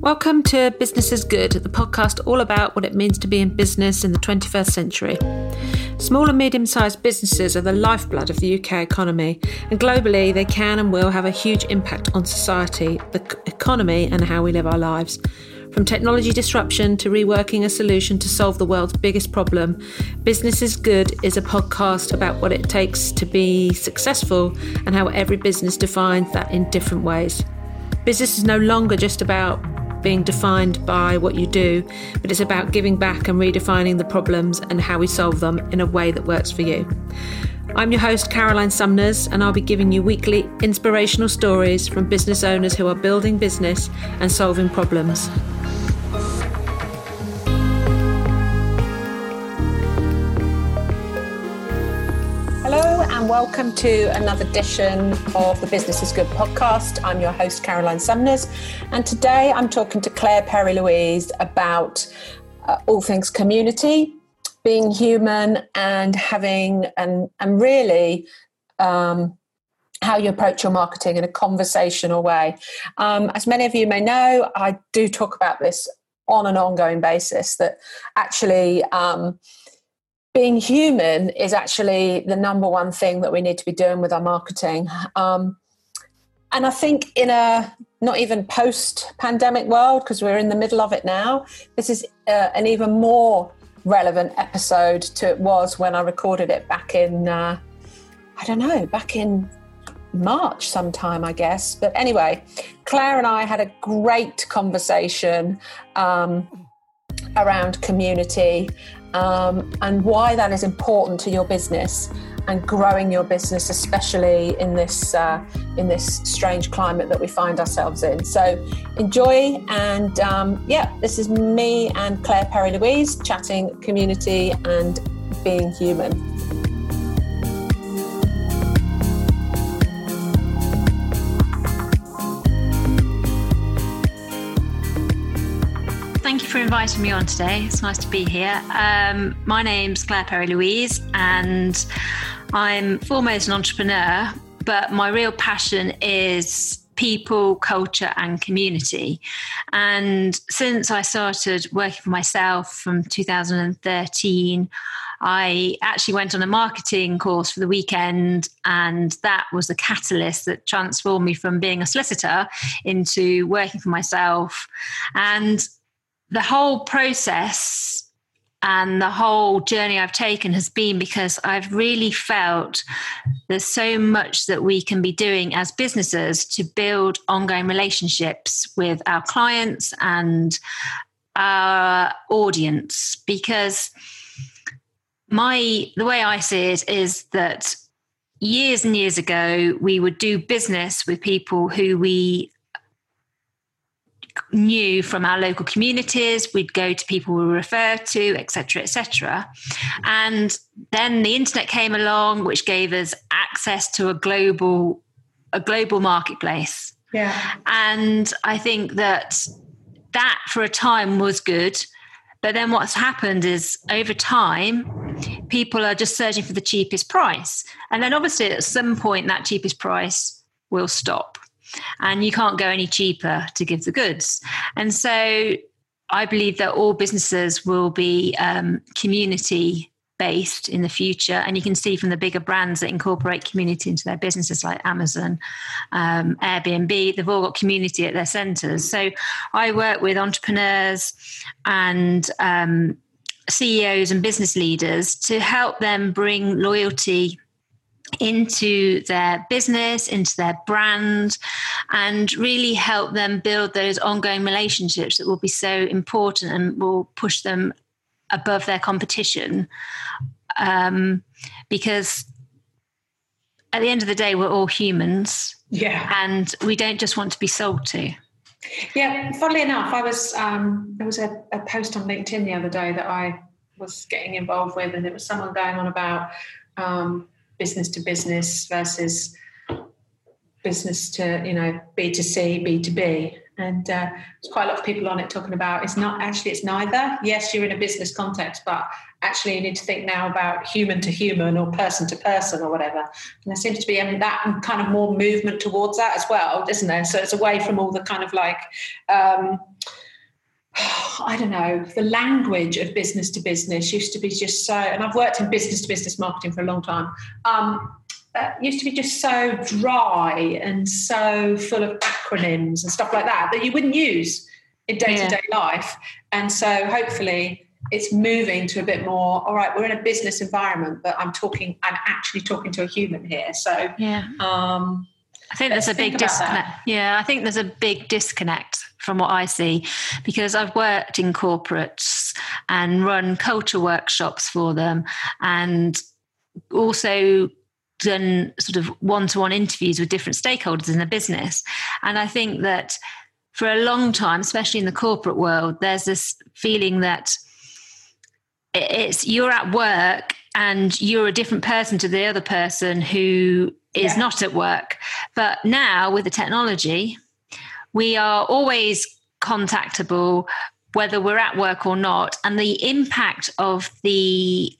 Welcome to Business is Good, the podcast all about what it means to be in business in the 21st century. Small and medium-sized businesses are the lifeblood of the UK economy, and globally they can and will have a huge impact on society, the economy and how we live our lives. From technology disruption to reworking a solution to solve the world's biggest problem, Business is Good is a podcast about what it takes to be successful and how every business defines that in different ways. Business is no longer just about being defined by what you do, but it's about giving back and redefining the problems and how we solve them in a way that works for you. I'm your host, Caroline Sumners, and I'll be giving you weekly inspirational stories from business owners who are building business and solving problems. Hello and welcome to another edition of the Business is Good podcast. I'm your host, Caroline Sumners, and today I'm talking to Claire Perry Louise about all things community, being human, and having and really how you approach your marketing in a conversational way. As many of you may know, I do talk about this on an ongoing basis, that actually being human is actually the number one thing that we need to be doing with our marketing. And I think in a not even post-pandemic world, because we're in the middle of it now, this is an even more relevant episode to it was when I recorded it back in back in March sometime, I guess. But anyway, Claire and I had a great conversation around community and why that is important to your business and growing your business, especially in this strange climate that we find ourselves in. So enjoy, and this is me and Claire Perry Louise chatting community and being human. Thank you for inviting me on today. It's nice to be here. My name's Claire Perry Louise, and I'm foremost an entrepreneur, but my real passion is people, culture and community. And since I started working for myself from 2013, I actually went on a marketing course for the weekend, and that was the catalyst that transformed me from being a solicitor into working for myself. And the whole process and the whole journey I've taken has been because I've really felt there's so much that we can be doing as businesses to build ongoing relationships with our clients and our audience. Because the way I see it is that years and years ago, we would do business with people who we knew from our local communities. We'd go to people we were referred to, etc., etc. And then the internet came along, which gave us access to a global marketplace. Yeah. And I think that for a time was good, but then what's happened is over time, people are just searching for the cheapest price, and then obviously at some point that cheapest price will stop. And you can't go any cheaper to give the goods. And so I believe that all businesses will be community-based in the future. And you can see from the bigger brands that incorporate community into their businesses, like Amazon, Airbnb, they've all got community at their centres. So I work with entrepreneurs and CEOs and business leaders to help them bring loyalty into their business, into their brand, and really help them build those ongoing relationships that will be so important and will push them above their competition. Because at the end of the day, we're all humans. Yeah. And we don't just want to be sold to. Yeah. Funnily enough, I was there was a post on LinkedIn the other day that I was getting involved with, and it was someone going on about business to business versus business to, you know, B2C, B2B. And there's quite a lot of people on it talking about it's not actually, it's neither. Yes, you're in a business context, but actually you need to think now about human to human or person to person or whatever. And there seems to be that kind of more movement towards that as well, isn't there? So it's away from all the kind of like, I don't know, the language of business to business used to be just so, and I've worked in business to business marketing for a long time, used to be just so dry and so full of acronyms and stuff like that you wouldn't use in day-to-day life. And so hopefully it's moving to a bit more, all right, we're in a business environment, but I'm actually talking to a human here. So I think there's a big disconnect. Yeah, I think there's a big disconnect from what I see, because I've worked in corporates and run culture workshops for them, and also done sort of one-to-one interviews with different stakeholders in the business. And I think that for a long time, especially in the corporate world, there's this feeling that it's you're at work and you're a different person to the other person who is not at work. But now with the technology, we are always contactable, whether we're at work or not. And the impact of the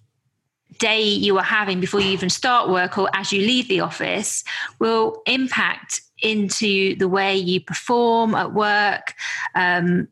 day you are having before you even start work or as you leave the office will impact into the way you perform at work. And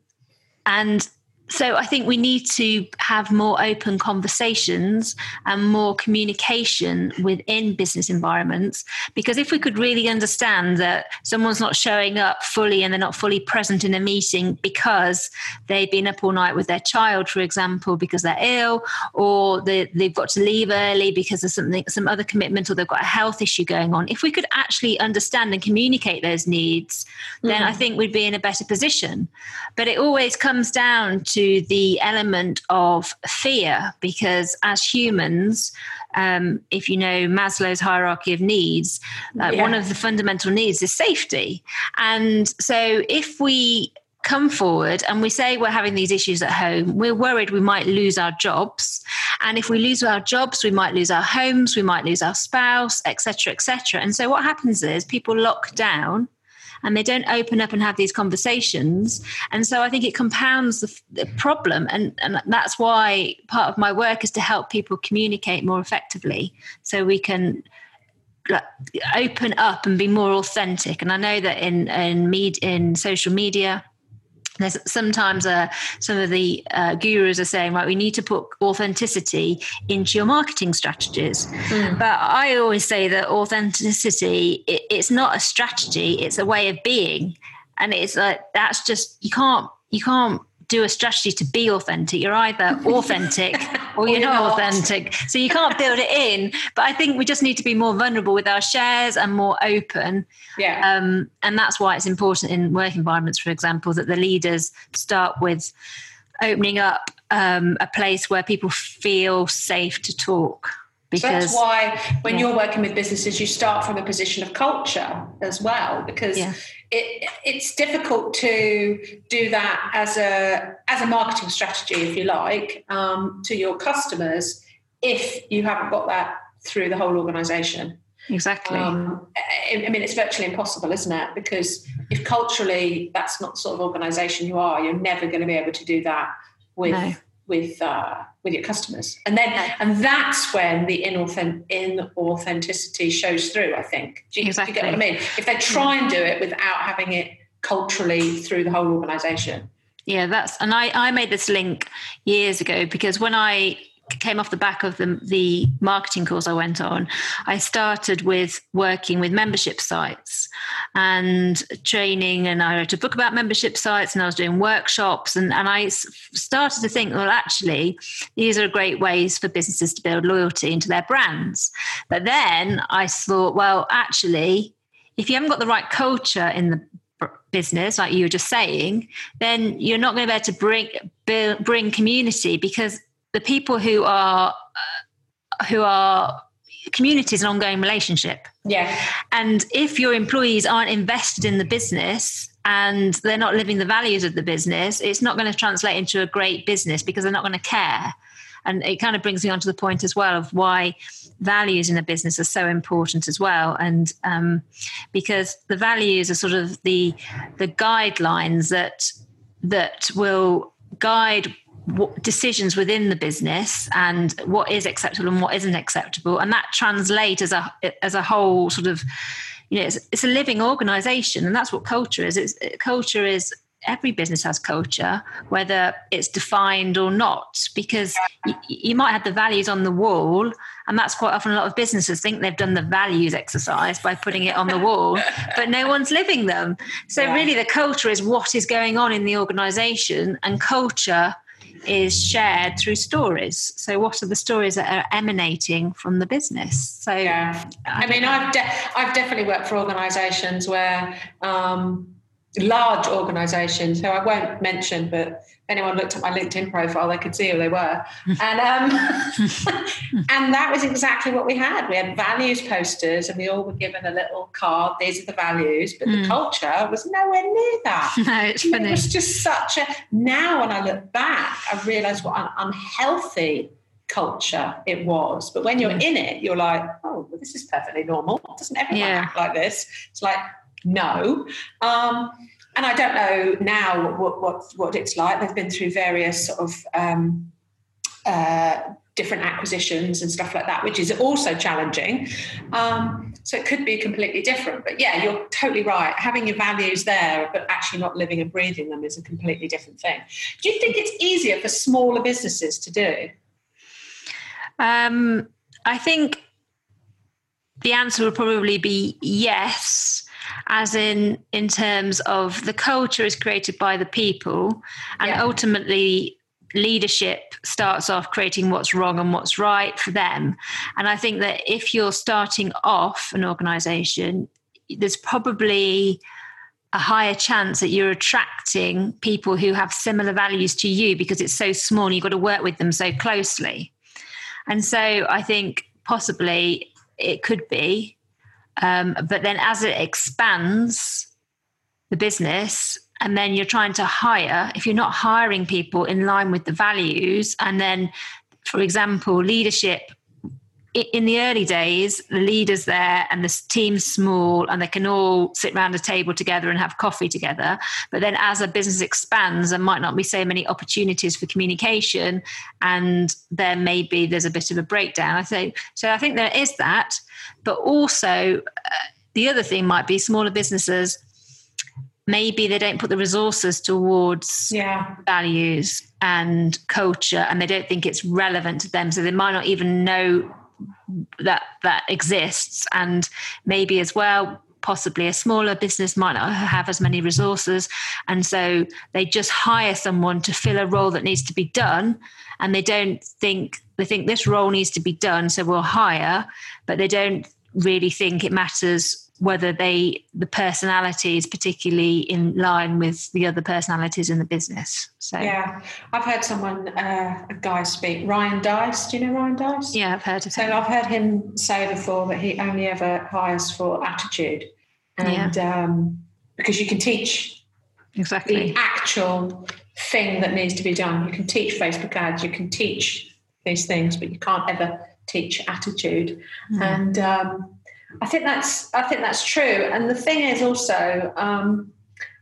so I think we need to have more open conversations and more communication within business environments, because if we could really understand that someone's not showing up fully and they're not fully present in a meeting because they've been up all night with their child, for example, because they're ill, or they've got to leave early because there's some other commitment, or they've got a health issue going on. If we could actually understand and communicate those needs, then I think we'd be in a better position. But it always comes down to the element of fear, because as humans, if you know Maslow's hierarchy of needs, one of the fundamental needs is safety. And so if we come forward and we say we're having these issues at home, we're worried we might lose our jobs. And if we lose our jobs, we might lose our homes, we might lose our spouse, et cetera, et cetera. And so what happens is people lock down and they don't open up and have these conversations. And so I think it compounds the problem. And that's why part of my work is to help people communicate more effectively, so we can open up and be more authentic. And I know that in social media, there's sometimes some of the gurus are saying, right, we need to put authenticity into your marketing strategies. But I always say that authenticity, it's not a strategy, it's a way of being. And it's like, that's just, you can't do a strategy to be authentic. You're either authentic or you're not authentic. So you can't build it in. But I think we just need to be more vulnerable with our shares and more open. And that's why it's important in work environments, for example, that the leaders start with opening up a place where people feel safe to talk. Because, so that's why when you're working with businesses, you start from a position of culture as well, because it's difficult to do that as a marketing strategy, if you like, to your customers if you haven't got that through the whole organisation. Exactly. I mean, it's virtually impossible, isn't it? Because if culturally that's not the sort of organisation you are, you're never going to be able to do that with... No. With your customers, and that's when the inauthenticity shows through, I think. Do you get what I mean? If they try and do it without having it culturally through the whole organisation. Yeah, I made this link years ago, because when I came off the back of the marketing course I went on, I started with working with membership sites and training, and I wrote a book about membership sites, and I was doing workshops, and I started to think, well, actually, these are great ways for businesses to build loyalty into their brands. But then I thought, well, actually, if you haven't got the right culture in the business, like you were just saying, then you're not going to be able to bring community, because the people who are community is an ongoing relationship. Yeah. And if your employees aren't invested in the business and they're not living the values of the business, it's not going to translate into a great business, because they're not going to care. And it kind of brings me on to the point as well of why values in a business are so important as well. And because the values are sort of the guidelines that will guide decisions within the business and what is acceptable and what isn't acceptable. And that translates as a whole sort of, you know, it's a living organization. And that's what culture is. Culture is, every business has culture, whether it's defined or not, because you might have the values on the wall. And that's quite often, a lot of businesses think they've done the values exercise by putting it on the wall, but no one's living them. So really the culture is what is going on in the organization, and culture is shared through stories. So what are the stories that are emanating from the business? So I've definitely worked for organizations where large organizations, who I won't mention, but if anyone looked at my LinkedIn profile, they could see who they were. And and that was exactly what we had. We had values posters, and we all were given a little card, these are the values, but the culture was nowhere near that. No, it's funny. It was just such a, now when I look back, I realise what an unhealthy culture it was. But when you're in it, you're like, oh, well, this is perfectly normal. Doesn't everyone act like this? It's like, no. And I don't know now what it's like. They've been through various sort of different acquisitions and stuff like that, which is also challenging. So it could be completely different. But yeah, you're totally right. Having your values there, but actually not living and breathing them is a completely different thing. Do you think it's easier for smaller businesses to do? I think the answer would probably be yes. As in terms of the culture is created by the people, and ultimately leadership starts off creating what's wrong and what's right for them. And I think that if you're starting off an organisation, there's probably a higher chance that you're attracting people who have similar values to you, because it's so small and you've got to work with them so closely. And so I think possibly it could be, but then as it expands the business, and then you're trying to hire, if you're not hiring people in line with the values, and then, for example, leadership, in the early days, the leader's there and the team's small and they can all sit around a table together and have coffee together. But then as a business expands, there might not be so many opportunities for communication, and there may be, there's a bit of a breakdown. So I think there is that. But also the other thing might be smaller businesses, maybe they don't put the resources towards values and culture, and they don't think it's relevant to them. So they might not even know that exists. And maybe as well, possibly a smaller business might not have as many resources, and so they just hire someone to fill a role that needs to be done, and they think this role needs to be done, so we'll hire, but they don't really think it matters whether the personality is particularly in line with the other personalities in the business. So I've heard someone, a guy speak, Ryan Dice. Do you know Ryan Dice? Yeah, I've heard of him. So I've heard him say before that he only ever hires for attitude, and because you can teach exactly the actual thing that needs to be done. You can teach Facebook ads, you can teach these things, but you can't ever teach attitude. And I think that's true. And the thing is also, I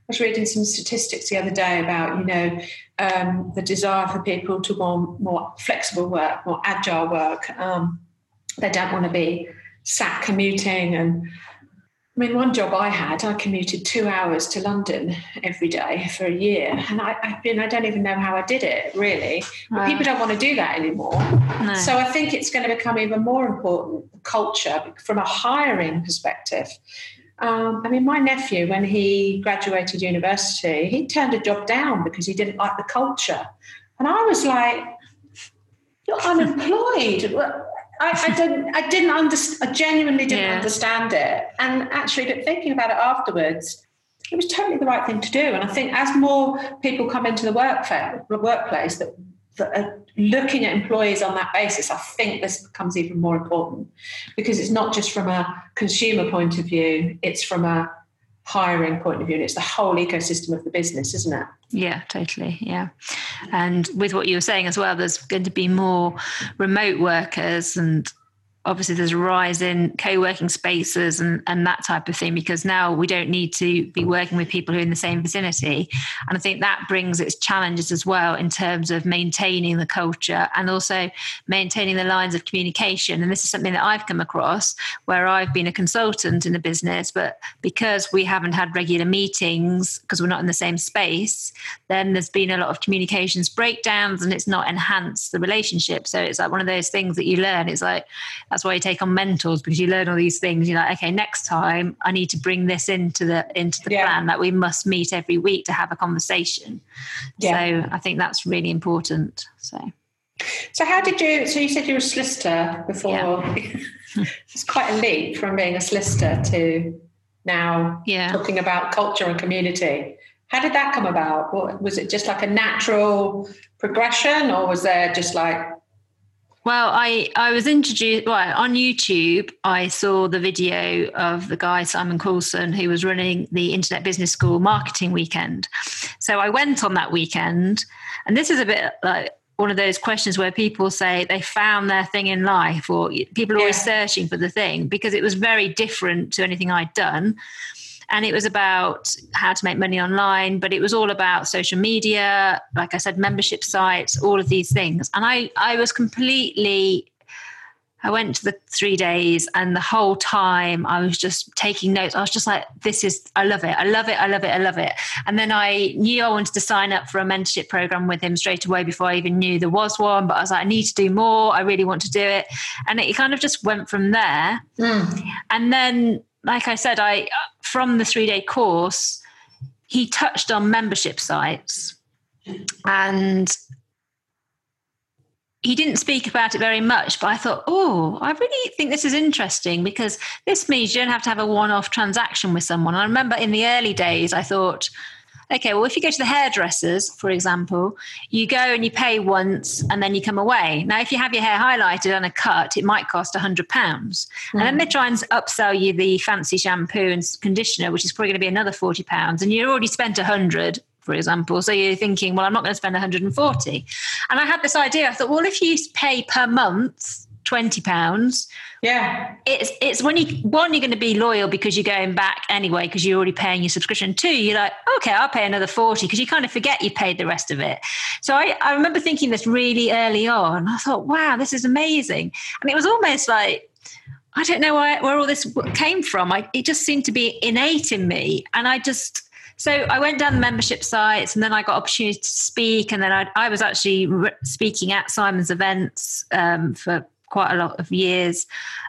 was reading some statistics the other day about, the desire for people to want more flexible work, more agile work. They don't want to be sat commuting. And I mean, one job I had, I commuted 2 hours to London every day for a year. And I don't even know how I did it, really. But people don't want to do that anymore. No. So I think it's going to become even more important, the culture, from a hiring perspective. I mean, my nephew, when he graduated university, he turned a job down because he didn't like the culture. And I was like, you're unemployed. I genuinely didn't understand it. And actually, but thinking about it afterwards, it was totally the right thing to do. And I think as more people come into the workplace that are looking at employees on that basis, I think this becomes even more important, because it's not just from a consumer point of view, it's from a hiring point of view, and it's the whole ecosystem of the business, isn't it? Yeah, totally. Yeah. And with what you were saying as well, there's going to be more remote workers, and obviously there's a rise in co-working spaces and that type of thing, because now we don't need to be working with people who are in the same vicinity. And I think that brings its challenges as well in terms of maintaining the culture and also maintaining the lines of communication. And this is something that I've come across where I've been a consultant in a business, but because we haven't had regular meetings, because we're not in the same space, then there's been a lot of communications breakdowns, and it's not enhanced the relationship. So it's like one of those things that you learn. It's like, that's why you take on mentors, because you learn all these things. You're like, okay, next time I need to bring this into the plan, that we must meet every week to have a conversation. Yeah. So I think that's really important. So how did you? So you said you were a solicitor before. Yeah. It's quite a leap from being a solicitor to now talking about culture and community. How did that come about? What, was it just like a natural progression, or was there just like? Well, I was introduced on YouTube. I saw the video of the guy, Simon Coulson, who was running the Internet Business School marketing weekend. So I went on that weekend, and this is a bit like one of those questions where people say they found their thing in life, or people are always searching for the thing, because it was very different to anything I'd done. And it was about how to make money online, but it was all about social media, like I said, membership sites, all of these things. And I went to the 3 days, and the whole time I was just taking notes. I was just like, I love it. I love it. I love it. I love it. And then I knew I wanted to sign up for a mentorship program with him straight away before I even knew there was one. But I was like, I need to do more. I really want to do it. And it kind of just went from there. Mm. And then, like I said, from the 3-day course, he touched on membership sites, and he didn't speak about it very much, but I thought, oh, I really think this is interesting, because this means you don't have to have a one-off transaction with someone. I remember in the early days, I thought, okay, well, if you go to the hairdressers, for example, you go and you pay once and then you come away. Now, if you have your hair highlighted and a cut, it might cost £100. Mm. And then they try and upsell you the fancy shampoo and conditioner, which is probably going to be another £40. And you've already spent £100, for example. So you're thinking, well, I'm not going to spend £140. And I had this idea. I thought, well, if you pay per month £20, it's when you're going to be loyal, because you're going back anyway, because you're already paying your subscription. 2, you're like, okay, I'll pay another 40, because you kind of forget you paid the rest of it. So I remember thinking this really early on. I thought, wow, this is amazing. And it was almost like, I don't know where all this came from. It just seemed to be innate in me. And so I went down the membership sites, and then I got opportunity to speak. And then I was actually speaking at Simon's events for quite a lot of years,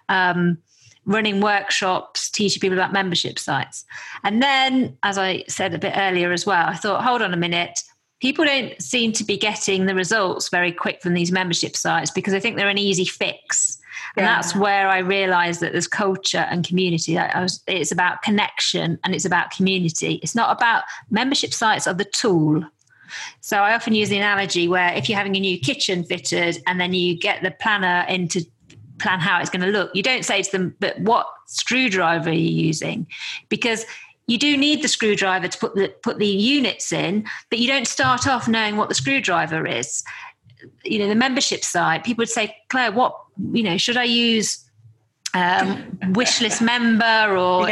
running workshops, teaching people about membership sites. And then, as I said a bit earlier as well, I thought, hold on a minute, people don't seem to be getting the results very quick from these membership sites, because I think they're an easy fix. Yeah. And that's where I realized that there's culture and community. It's about connection, and it's about community. It's not about membership sites are the tool. So I often use the analogy where if you're having a new kitchen fitted and then you get the planner in to plan how it's going to look, you don't say to them, but what screwdriver are you using? Because you do need the screwdriver to put the units in, but you don't start off knowing what the screwdriver is. You know, the membership site, people would say, Claire, should I use wishlist member or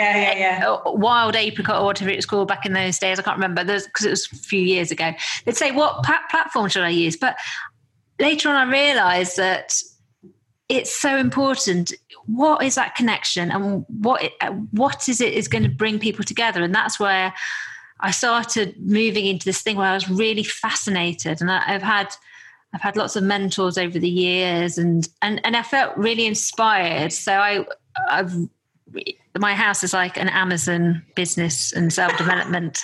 wild apricot, or whatever it was called back in those days. I can't remember, because it was a few years ago. They'd say, what platform should I use? But later on, I realized that it's so important. What is that connection, and what is it is going to bring people together? And that's where I started moving into this thing where I was really fascinated. And I've had lots of mentors over the years, and I felt really inspired. So my house is like an Amazon business and self-development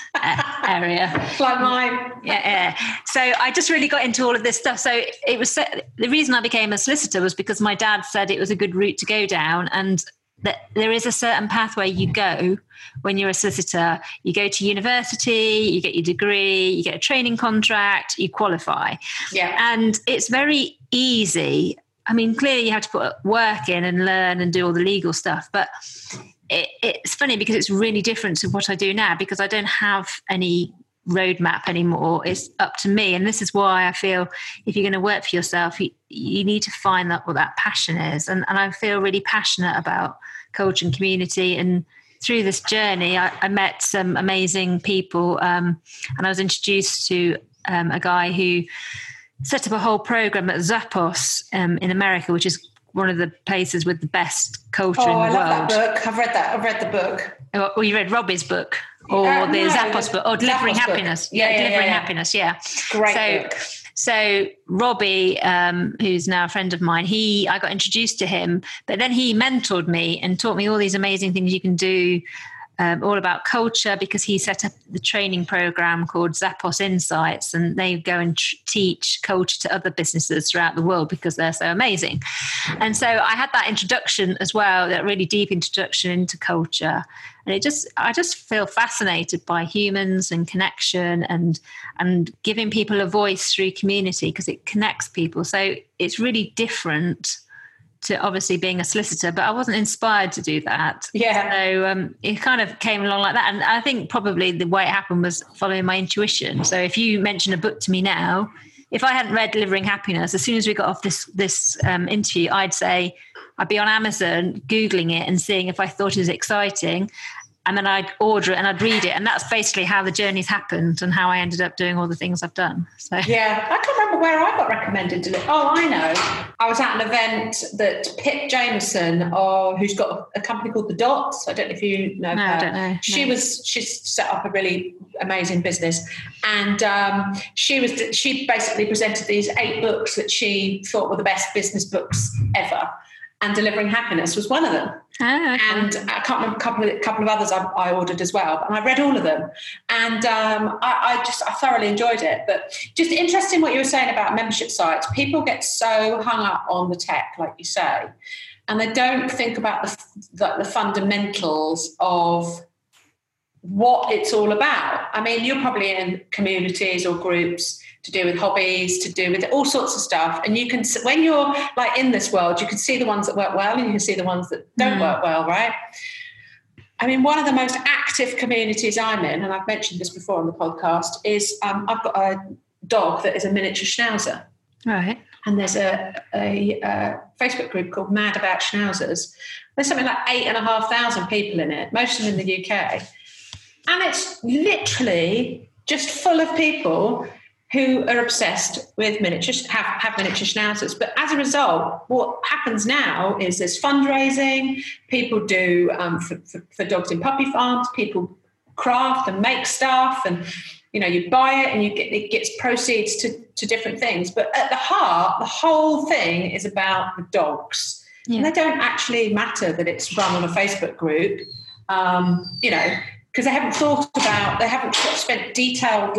area. Like mine. Yeah. So I just really got into all of this stuff. So it was the reason I became a solicitor was because my dad said it was a good route to go down, and that there is a certain pathway you go when you're a solicitor. You go to university, you get your degree, you get a training contract, you qualify. Yeah. And it's very easy. I mean, clearly you have to put work in and learn and do all the legal stuff, but it's funny because it's really different to what I do now, because I don't have any roadmap anymore. It's up to me. And this is why I feel if you're going to work for yourself, you need to find that what that passion is. And I feel really passionate about culture and community. And through this journey, I met some amazing people. And I was introduced to a guy who set up a whole program at Zappos in America, which is one of the places with the best culture in the world. Oh, I love that book. I've read that. I've read the book. Or you read Robbie's book or the Zappos book or Delivering Happiness. Yeah, Delivering Happiness. Yeah. Great book. So Robbie, who's now a friend of mine, I got introduced to him, but then he mentored me and taught me all these amazing things you can do, all about culture, because he set up the training program called Zappos Insights, and they go and teach culture to other businesses throughout the world because they're so amazing. And so I had that introduction as well, that really deep introduction into culture. And I just feel fascinated by humans and connection and giving people a voice through community, because it connects people. So it's really different to obviously being a solicitor, but I wasn't inspired to do that. Yeah. So it kind of came along like that. And I think probably the way it happened was following my intuition. So if you mention a book to me now, if I hadn't read Delivering Happiness, as soon as we got off this interview, I'd say I'd be on Amazon Googling it and seeing if I thought it was exciting. And then I'd order it and I'd read it. And that's basically how the journey's happened and how I ended up doing all the things I've done. So yeah, I can't remember where I got recommended to live. Oh, I know. I was at an event that Pip Jameson, who's got a company called The Dots. I don't know if you know her. I don't know. She's set up a really amazing business. And she basically presented these 8 books that she thought were the best business books ever. And Delivering Happiness was one of them. Oh, okay. And I can't remember a couple of others I ordered as well. And I read all of them. And I thoroughly enjoyed it. But just interesting what you were saying about membership sites. People get so hung up on the tech, like you say, and they don't think about the fundamentals of what it's all about. I mean, you're probably in communities or groups to do with hobbies, to do with all sorts of stuff. And you can, when you're like in this world, you can see the ones that work well and you can see the ones that don't work well, right? I mean, one of the most active communities I'm in, and I've mentioned this before on the podcast, is I've got a dog that is a miniature schnauzer. Right. And there's a Facebook group called Mad About Schnauzers. There's something like 8,500 people in it, most of them in the UK. And it's literally just full of people who are obsessed with have miniature schnauzers. But as a result, what happens now is there's fundraising, people do for dogs in puppy farms, people craft and make stuff, and you know, you buy it and it gets proceeds to different things. But at the heart, the whole thing is about the dogs. Yeah. And they don't actually matter that it's run on a Facebook group, you know, because they haven't spent detailed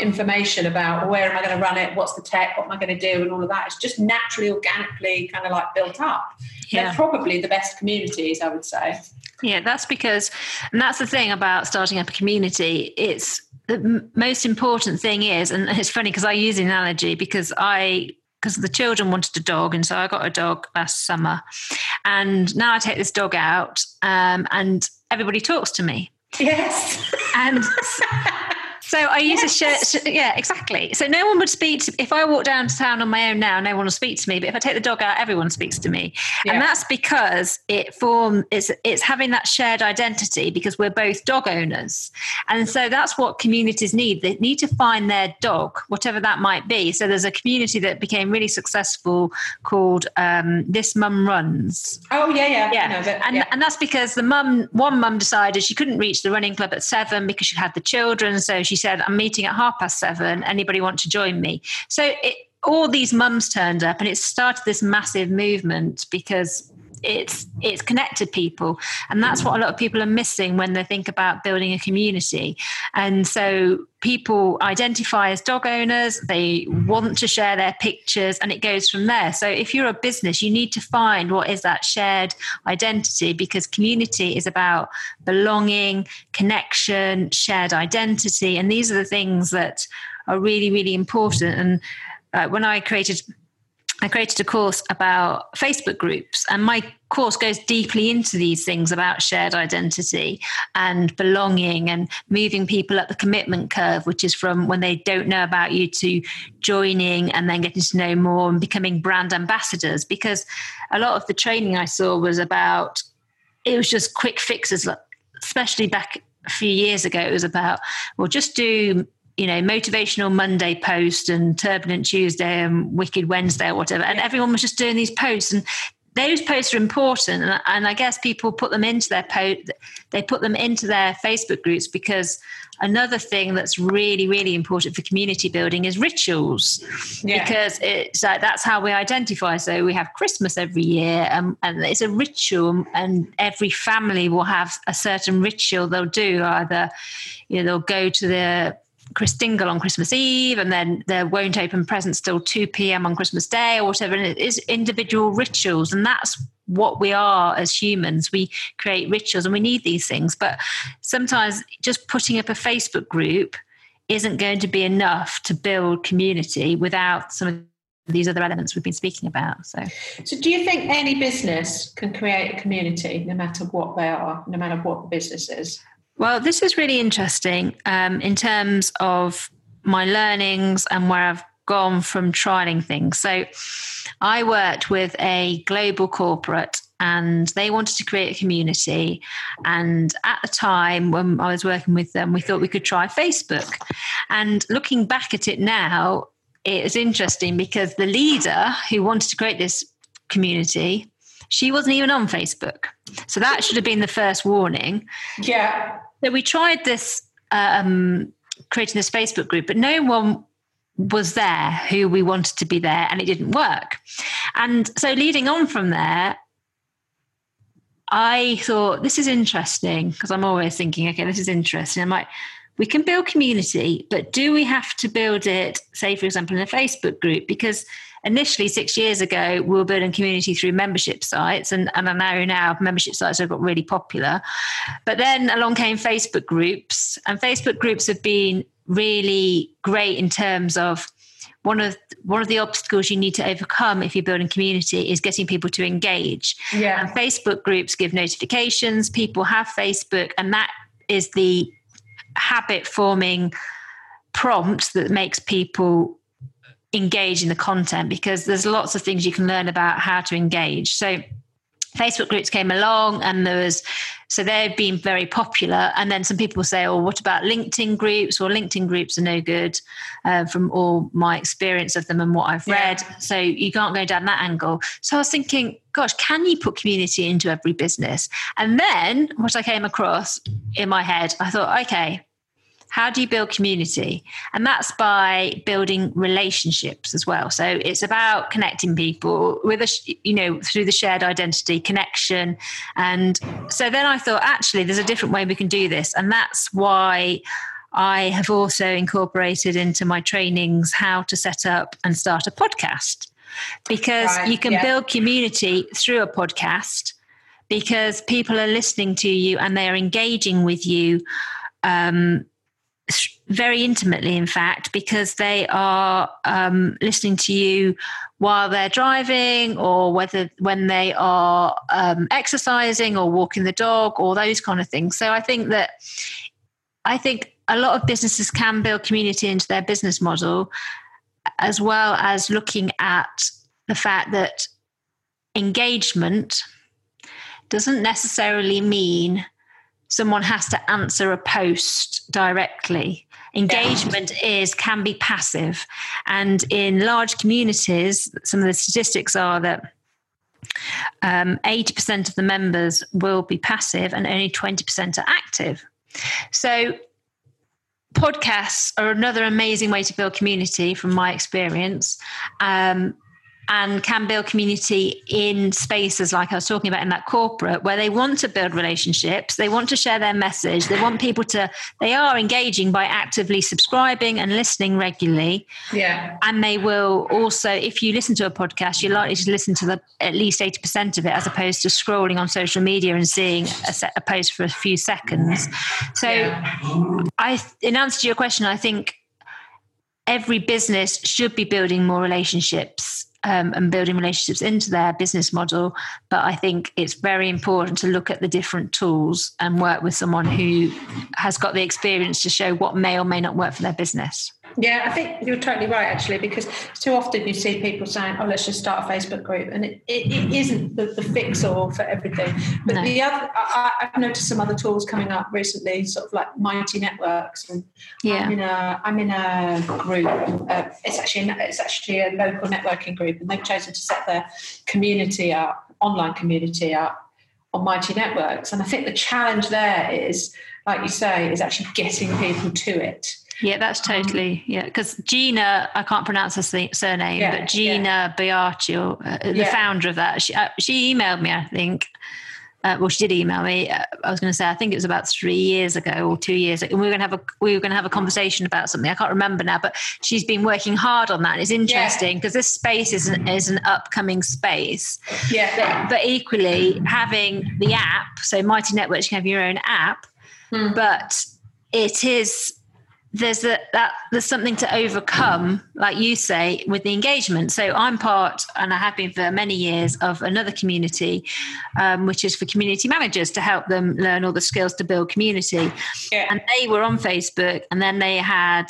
information about where am I going to run it, what's the tech, what am I going to do, and all of that. It's just naturally, organically kind of like built up. Yeah. They're probably the best communities, I would say. Yeah, that's because, and that's the thing about starting up a community, it's the most important thing is, and it's funny because I use the analogy because the children wanted a dog, and so I got a dog last summer, and now I take this dog out and everybody talks to me. Yes. And so I used to share, yeah, exactly. So no one would speak to, if I walk downtown on my own now, no one will speak to me. But if I take the dog out, everyone speaks to me. Yeah. And that's because it's having that shared identity, because we're both dog owners. And so that's what communities need. They need to find their dog, whatever that might be. So there's a community that became really successful called This Mum Runs. Oh, yeah. No, but, and, yeah. And that's because one mum decided she couldn't reach the running club at 7 because she had the children. So she said, I'm meeting at 7:30. Anybody want to join me? So all these mums turned up, and it started this massive movement because it's connected people. And that's what a lot of people are missing when they think about building a community. And so people identify as dog owners, they want to share their pictures, and it goes from there. So if you're a business, you need to find what is that shared identity, because community is about belonging, connection, shared identity. And these are the things that are really, really important. And when I created I created a course about Facebook groups, and my course goes deeply into these things about shared identity and belonging and moving people up the commitment curve, which is from when they don't know about you to joining and then getting to know more and becoming brand ambassadors. Because a lot of the training I saw was about, it was just quick fixes, especially back a few years ago. It was about, well, just do, you know, motivational Monday post and turbulent Tuesday and wicked Wednesday or whatever. And everyone was just doing these posts, and those posts are important. And I guess people put them into their Facebook groups, because another thing that's really, really important for community building is rituals, because it's like, that's how we identify. So we have Christmas every year, and it's a ritual, and every family will have a certain ritual they'll do. Either, you know, they'll go to the Christingle on Christmas Eve, and then they won't open presents till 2 p.m. on Christmas Day or whatever. And it is individual rituals, and that's what we are as humans. We create rituals, and we need these things. But sometimes just putting up a Facebook group isn't going to be enough to build community without some of these other elements we've been speaking about. So do you think any business can create a community, no matter what they are, no matter what the business is? Well, this is really interesting in terms of my learnings and where I've gone from trialing things. So I worked with a global corporate, and they wanted to create a community. And at the time when I was working with them, we thought we could try Facebook. And looking back at it now, it was interesting, because the leader who wanted to create this community, she wasn't even on Facebook. So that should have been the first warning. Yeah. So we tried this, creating this Facebook group, but no one was there who we wanted to be there, and it didn't work. And so leading on from there, I thought, this is interesting, because I'm always thinking, okay, this is interesting. I'm like, we can build community, but do we have to build it, say, for example, in a Facebook group? Because initially, 6 years ago, we were building community through membership sites, and I know now membership sites have got really popular. But then along came Facebook groups, and Facebook groups have been really great in terms of one of the obstacles you need to overcome if you're building community is getting people to engage. Yeah. And Facebook groups give notifications, people have Facebook, and that is the habit-forming prompt that makes people engage in the content, because there's lots of things you can learn about how to engage. So Facebook groups came along, and so they've been very popular. And then some people say, oh, what about LinkedIn groups? Well, LinkedIn groups are no good from all my experience of them and what I've read. Yeah. So you can't go down that angle. So I was thinking, gosh, can you put community into every business? And then what I came across in my head, I thought, okay, how do you build community? And that's by building relationships as well. So it's about connecting people with through the shared identity connection. And so then I thought, actually, there's a different way we can do this. And that's why I have also incorporated into my trainings how to set up and start a podcast, because you can build community through a podcast, because people are listening to you and they're engaging with you very intimately, in fact, because they are listening to you while they're driving, or when they are exercising or walking the dog, or those kind of things. So I think a lot of businesses can build community into their business model, as well as looking at the fact that engagement doesn't necessarily mean someone has to answer a post directly. Engagement can be passive. And in large communities, some of the statistics are that 80% of the members will be passive and only 20% are active. So podcasts are another amazing way to build community from my experience, and can build community in spaces like I was talking about in that corporate, where they want to build relationships, they want to share their message, they want people to, they are engaging by actively subscribing and listening regularly. Yeah. And they will also, if you listen to a podcast, you're likely to listen to at least 80% of it, as opposed to scrolling on social media and seeing a post for a few seconds. So in answer to your question, I think every business should be building more relationships and building relationships into their business model. But I think it's very important to look at the different tools and work with someone who has got the experience to show what may or may not work for their business. Yeah, I think you're totally right, actually, because too often you see people saying, oh, let's just start a Facebook group. And it isn't the fix-all for everything. But no. I've noticed some other tools coming up recently, sort of like Mighty Networks. And yeah. I'm in a group. It's actually a local networking group, and they've chosen to set their community up, online community up, on Mighty Networks. And I think the challenge there is, like you say, is actually getting people to it. Yeah, that's totally, yeah. Because Gina, I can't pronounce her surname, but Gina Bearchi, the founder of that, she emailed me, I think. She did email me. I was going to say, I think it was about 3 years ago or 2 years ago. And we were going to have a conversation about something. I can't remember now, but she's been working hard on that. And it's interesting because this space is an upcoming space. Yeah. But equally, having the app, so Mighty Networks, you can have your own app, but it is... There's something to overcome, like you say, with the engagement. So I'm part, and I have been for many years, of another community, which is for community managers to help them learn all the skills to build community. Yeah. And they were on Facebook, and then they have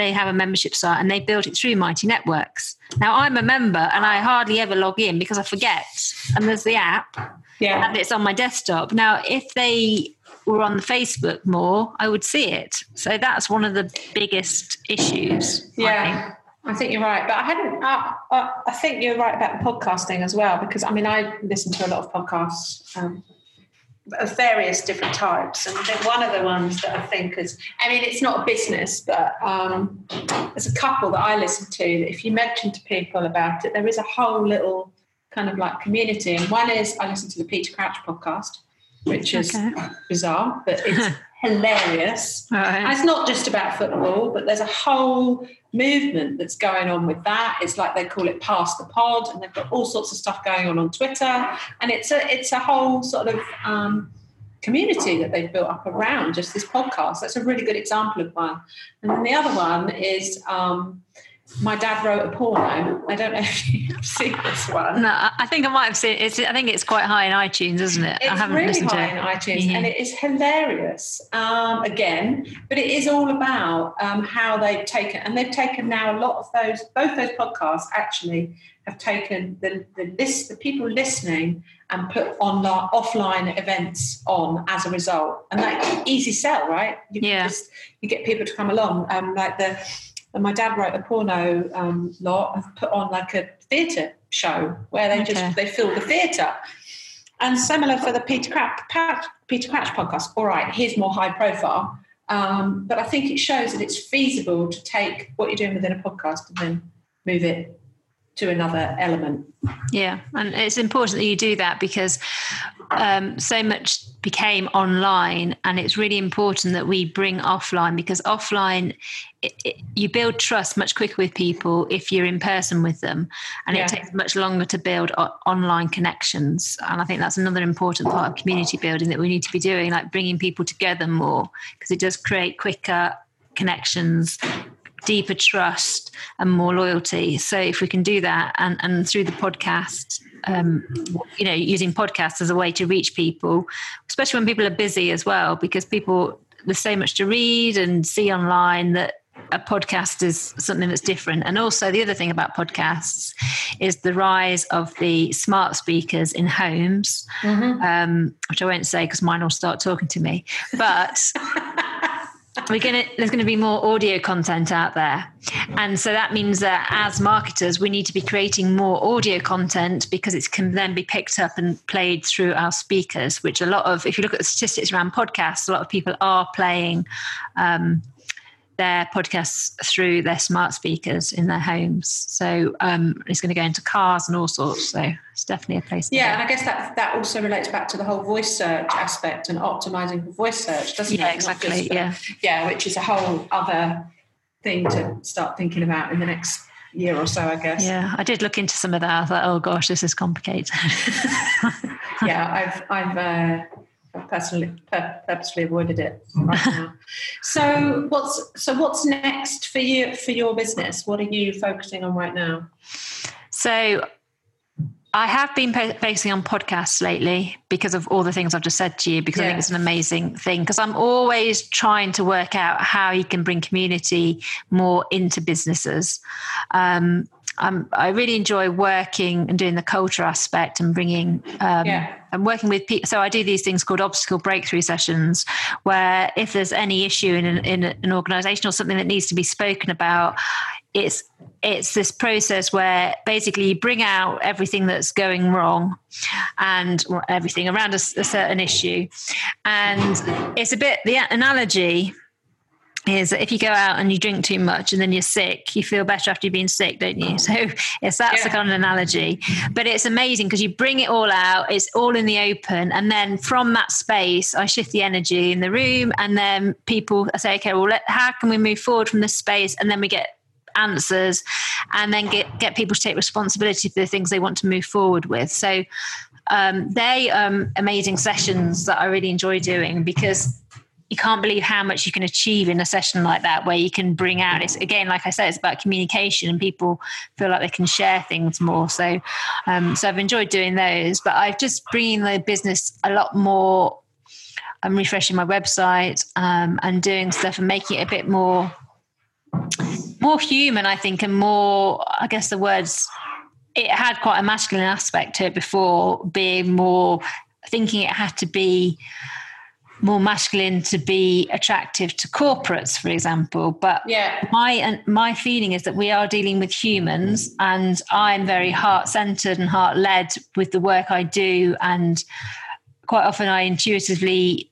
a membership site, and they built it through Mighty Networks. Now I'm a member, and I hardly ever log in because I forget. And there's the app, and it's on my desktop. Now if they were on the Facebook more, I would see it. So that's one of the biggest issues. Yeah, I think you're right. But I think you're right about the podcasting as well, because I listen to a lot of podcasts of various different types. And I think one of the ones that I think is, it's not a business, but there's a couple that I listen to that if you mention to people about it, there is a whole little kind of like community. And one is, I listen to the Peter Crouch podcast, which is bizarre, but it's hilarious. Right. And it's not just about football, but there's a whole movement that's going on with that. It's like they call it Pass the Pod, and they've got all sorts of stuff going on Twitter. And it's a whole sort of community that they've built up around just this podcast. That's a really good example of one. And then the other one is... My Dad Wrote a Porno. I don't know if you've seen this one. No, I think I might have seen it. I think it's quite high in iTunes, isn't it? I haven't listened to it. It's really high in iTunes, and it is hilarious, again. But it is all about how they've taken, and they've taken now a lot of those, both those podcasts actually have taken the people listening and put online, offline events on as a result. And that easy sell, right? You get people to come along. And My Dad Wrote a Porno lot have put on like a theatre show where they they fill the theatre. And similar for the Peter Crouch podcast. All right, here's more high profile. But I think it shows that it's feasible to take what you're doing within a podcast and then move it to another element. Yeah, and it's important that you do that because so much became online, and it's really important that we bring offline, because offline you build trust much quicker with people if you're in person with them, and it takes much longer to build online connections. And I think that's another important part of community building that we need to be doing, like bringing people together more, because it does create quicker connections, deeper trust, and more loyalty. So if we can do that, and through the podcast, using podcasts as a way to reach people, especially when people are busy as well, because there's so much to read and see online that a podcast is something that's different. And also the other thing about podcasts is the rise of the smart speakers in homes, which I won't say because mine will start talking to me, but there's going to be more audio content out there. And so that means that as marketers, we need to be creating more audio content, because it can then be picked up and played through our speakers, which if you look at the statistics around podcasts, a lot of people are playing their podcasts through their smart speakers in their homes. So it's going to go into cars and all sorts. So it's definitely a place. Yeah, and I guess that also relates back to the whole voice search aspect and optimizing for voice search, doesn't it? Yeah, exactly. Which is a whole other thing to start thinking about in the next year or so, I guess. Yeah, I did look into some of that. I thought, oh gosh, this is complicated. Yeah, I've purposely avoided it right now. So what's next for you, for your business? What are you focusing on right now? So I have been focusing on podcasts lately because of all the things I've just said to you, because I think it's an amazing thing, because I'm always trying to work out how you can bring community more into businesses. I really enjoy working and doing the culture aspect and bringing and working with people. So I do these things called obstacle breakthrough sessions, where if there's any issue in an organisation or something that needs to be spoken about, it's this process where basically you bring out everything that's going wrong and everything around a certain issue. And it's a bit, the analogy is that if you go out and you drink too much and then you're sick, you feel better after you've been sick, don't you? So that's the kind of analogy. But it's amazing because you bring it all out, it's all in the open. And then from that space, I shift the energy in the room, and then people say, okay, well, how can we move forward from this space? And then we get answers, and then get people to take responsibility for the things they want to move forward with. So they amazing sessions that I really enjoy doing, because you can't believe how much you can achieve in a session like that, where you can bring out, it's again, like I said, it's about communication and people feel like they can share things more. So, so I've enjoyed doing those, but I've just bringing the business a lot more. I'm refreshing my website and doing stuff and making it a bit more human, I think, and more, I guess the words, it had quite a masculine aspect to it before, being more, thinking it had to be more masculine to be attractive to corporates, for example. But my feeling is that we are dealing with humans, and I'm very heart-centered and heart-led with the work I do. And quite often I intuitively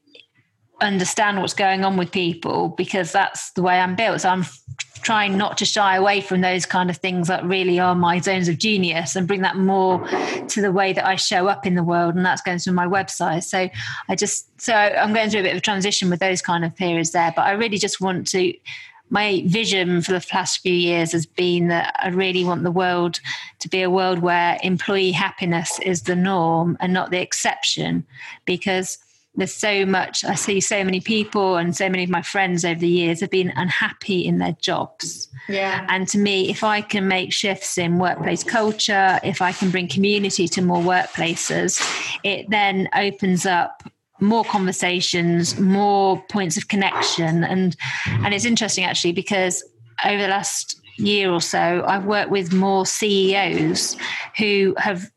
understand what's going on with people, because that's the way I'm built. So I'm trying not to shy away from those kind of things that really are my zones of genius, and bring that more to the way that I show up in the world. And that's going through my website. So I'm going through a bit of a transition with those kind of periods there, but I really just want to, my vision for the past few years has been that I really want the world to be a world where employee happiness is the norm and not the exception, because there's so much, I see so many people, and so many of my friends over the years have been unhappy in their jobs. Yeah. And to me, if I can make shifts in workplace culture, if I can bring community to more workplaces, it then opens up more conversations, more points of connection. And it's interesting, actually, because over the last year or so, I've worked with more CEOs who have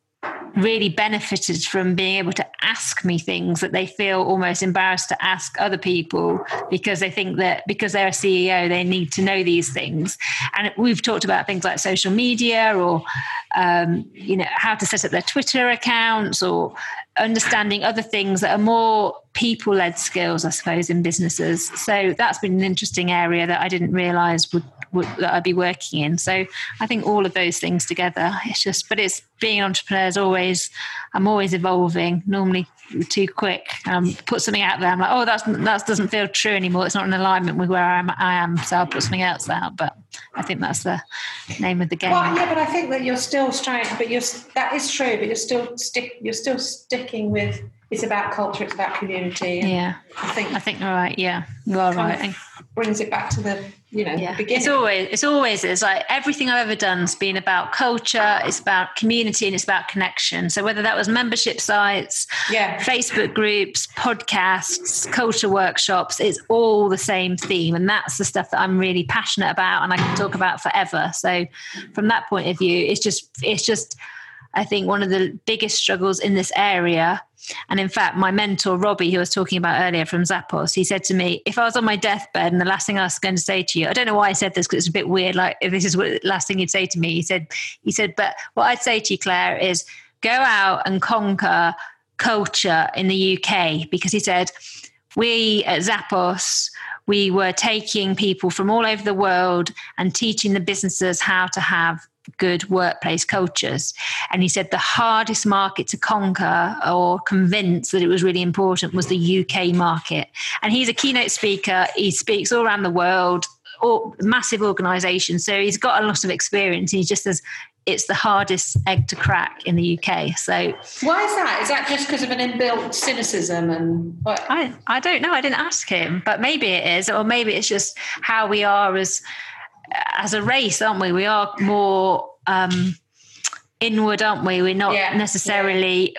really benefited from being able to ask me things that they feel almost embarrassed to ask other people, because they think that because they're a CEO, they need to know these things. And we've talked about things like social media, or, how to set up their Twitter accounts, or understanding other things that are more people-led skills, I suppose, in businesses. So that's been an interesting area that I didn't realise that I'd be working in. So I think all of those things together, it's being an entrepreneur is always, I'm always evolving, normally too quick. Put something out there, I'm like, oh, that doesn't feel true anymore. It's not in alignment with where I am. So I'll put something else out. But I think that's the name of the game. Well, yeah, but I think that you're still trying, that is true, but you're still sticking with, it's about culture, it's about community. Yeah. I think you're right. Yeah, you are right. Brings it back to the, beginning. It's like everything I've ever done has been about culture, it's about community, and it's about connection. So whether that was membership sites, Facebook groups, podcasts, culture workshops, it's all the same theme. And that's the stuff that I'm really passionate about and I can talk about forever. So from that point of view, it's just, I think, one of the biggest struggles in this area. And in fact, my mentor, Robbie, who I was talking about earlier from Zappos, he said to me, if I was on my deathbed and the last thing I was going to say to you, I don't know why I said this because it's a bit weird, like if this is what the last thing you'd say to me, he said, but what I'd say to you, Claire, is go out and conquer culture in the UK. Because he said, we at Zappos, we were taking people from all over the world and teaching the businesses how to have good workplace cultures. And he said the hardest market to conquer or convince that it was really important was the UK market. And he's a keynote speaker. He speaks all around the world, all massive organisations. So he's got a lot of experience. He just says it's the hardest egg to crack in the UK. So why is that? Is that just because of an inbuilt cynicism? And what? I don't know. I didn't ask him, but maybe it is, or maybe it's just how we are as a race, aren't we? We are more inward, aren't we? We're not necessarily,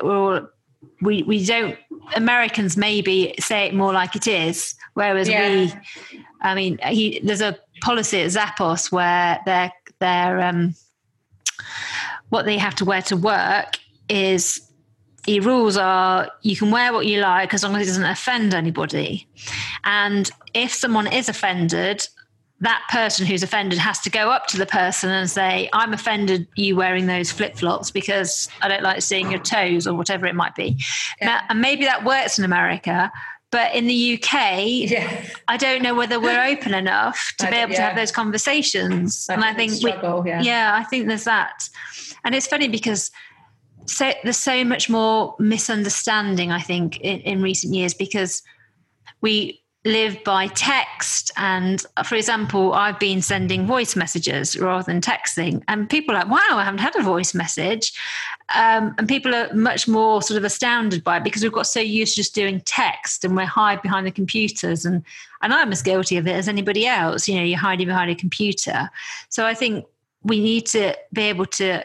we don't, Americans maybe say it more like it is, whereas we, I mean, there's a policy at Zappos where they're what they have to wear to work is, the rules are you can wear what you like as long as it doesn't offend anybody. And if someone is offended, that person who's offended has to go up to the person and say, I'm offended you wearing those flip-flops because I don't like seeing your toes, or whatever it might be. Yeah. Now, and maybe that works in America, but in the UK, I don't know whether we're open enough to be able to have those conversations. I think there's that. And it's funny because there's so much more misunderstanding, I think, in recent years, because we live by text. And for example, I've been sending voice messages rather than texting, and people are like, wow, I haven't had a voice message. And people are much more sort of astounded by it because we've got so used to just doing text, and we're hide behind the computers. And I'm as guilty of it as anybody else. You know, you're hiding behind a computer. So I think we need to be able to,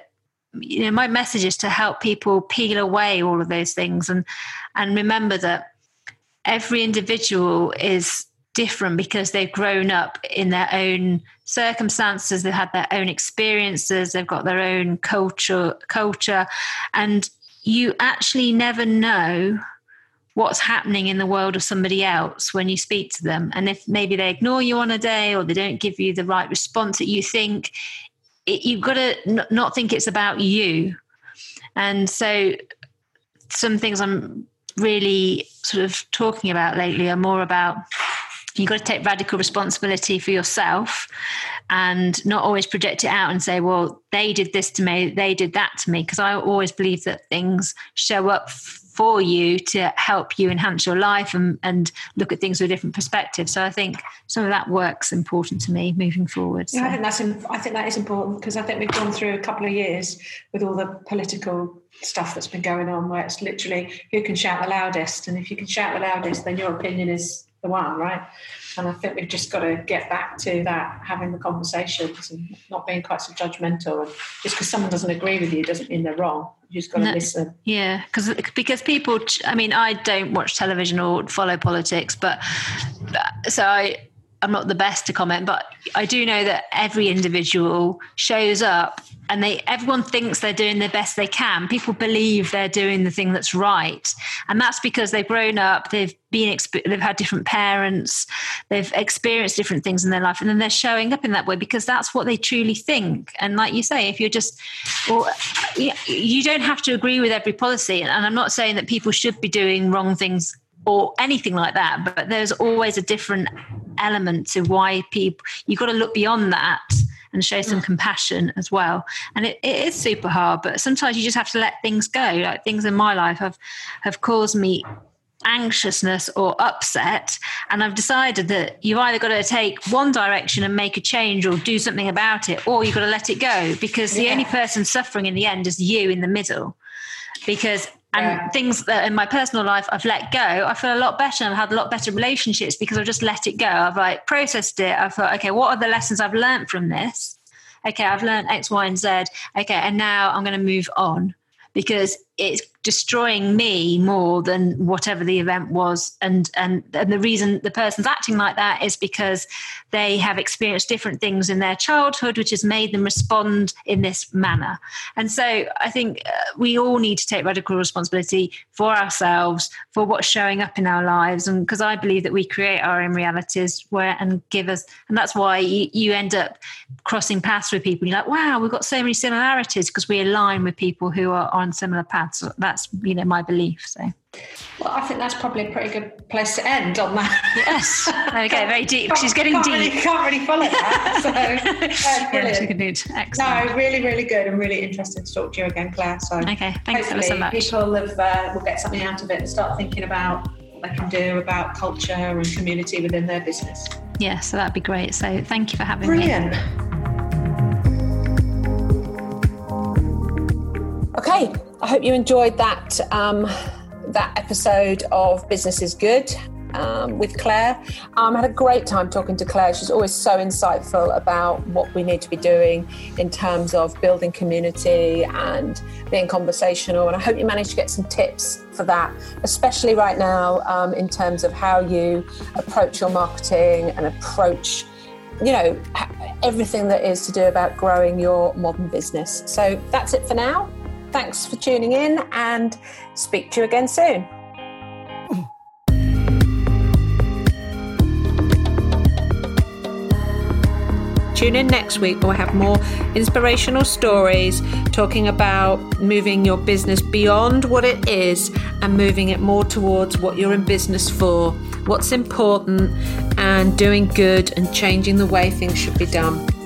you know, my message is to help people peel away all of those things and remember that every individual is different because they've grown up in their own circumstances, they've had their own experiences, they've got their own culture, and you actually never know what's happening in the world of somebody else when you speak to them. And if maybe they ignore you on a day, or they don't give you the right response that you think, you've got to not think it's about you. And so some things I'm really sort of talking about lately are more about, you've got to take radical responsibility for yourself and not always project it out and say, well, they did this to me, they did that to me. Because I always believe that things show up for you to help you enhance your life and look at things through a different perspective. So I think some of that work's important to me moving forward. Yeah, so. I think that is important, because I think we've gone through a couple of years with all the political stuff that's been going on, where it's literally who can shout the loudest, and if you can shout the loudest, then your opinion is the one, right? And I think we've just got to get back to that, having the conversations and not being quite so judgmental. And just because someone doesn't agree with you doesn't mean they're wrong. You just got to listen. Yeah, because people, I mean, I don't watch television or follow politics, but so I'm not the best to comment, but I do know that every individual shows up and everyone thinks they're doing the best they can. People believe they're doing the thing that's right. And that's because they've grown up, they've had different parents, they've experienced different things in their life. And then they're showing up in that way because that's what they truly think. And like you say, if you're you don't have to agree with every policy. And I'm not saying that people should be doing wrong things or anything like that, but there's always a different element to why people, you've got to look beyond that and show some compassion as well. And it is super hard, but sometimes you just have to let things go. Like things in my life have caused me anxiousness or upset, and I've decided that you've either got to take one direction and make a change or do something about it, or you've got to let it go, because the only person suffering in the end is you in the middle. And things that in my personal life I've let go, I feel a lot better. I've had a lot better relationships because I've just let it go. I've like processed it. I thought, okay, what are the lessons I've learned from this? Okay, I've learned X, Y, and Z. Okay, and now I'm going to move on, because it's destroying me more than whatever the event was. And the reason the person's acting like that is because they have experienced different things in their childhood, which has made them respond in this manner. And so I think we all need to take radical responsibility for ourselves, for what's showing up in our lives. And because I believe that we create our own realities and that's why you end up crossing paths with people. You're like, wow, we've got so many similarities, because we align with people who are on similar paths. So that's, you know, my belief. So, well, I think that's probably a pretty good place to end on that. Yes. There we go. Very deep. She's getting deep. Can't really follow that. So, brilliant. Excellent. No, really, really good, and really interesting to talk to you again, Claire. So, okay, thanks so much. People will get something out of it and start thinking about what they can do about culture and community within their business. Yeah, so that'd be great. So, thank you for having me. Brilliant. Okay. I hope you enjoyed that episode of Business is Good. with Claire. I had a great time talking to Claire. She's always so insightful about what we need to be doing in terms of building community and being conversational. And I hope you managed to get some tips for that, especially right now, in terms of how you approach your marketing and approach, you know, everything that is to do about growing your modern business. So that's it for now. Thanks for tuning in and speak to you again soon. Tune in next week where I have more inspirational stories talking about moving your business beyond what it is and moving it more towards what you're in business for, what's important, and doing good and changing the way things should be done.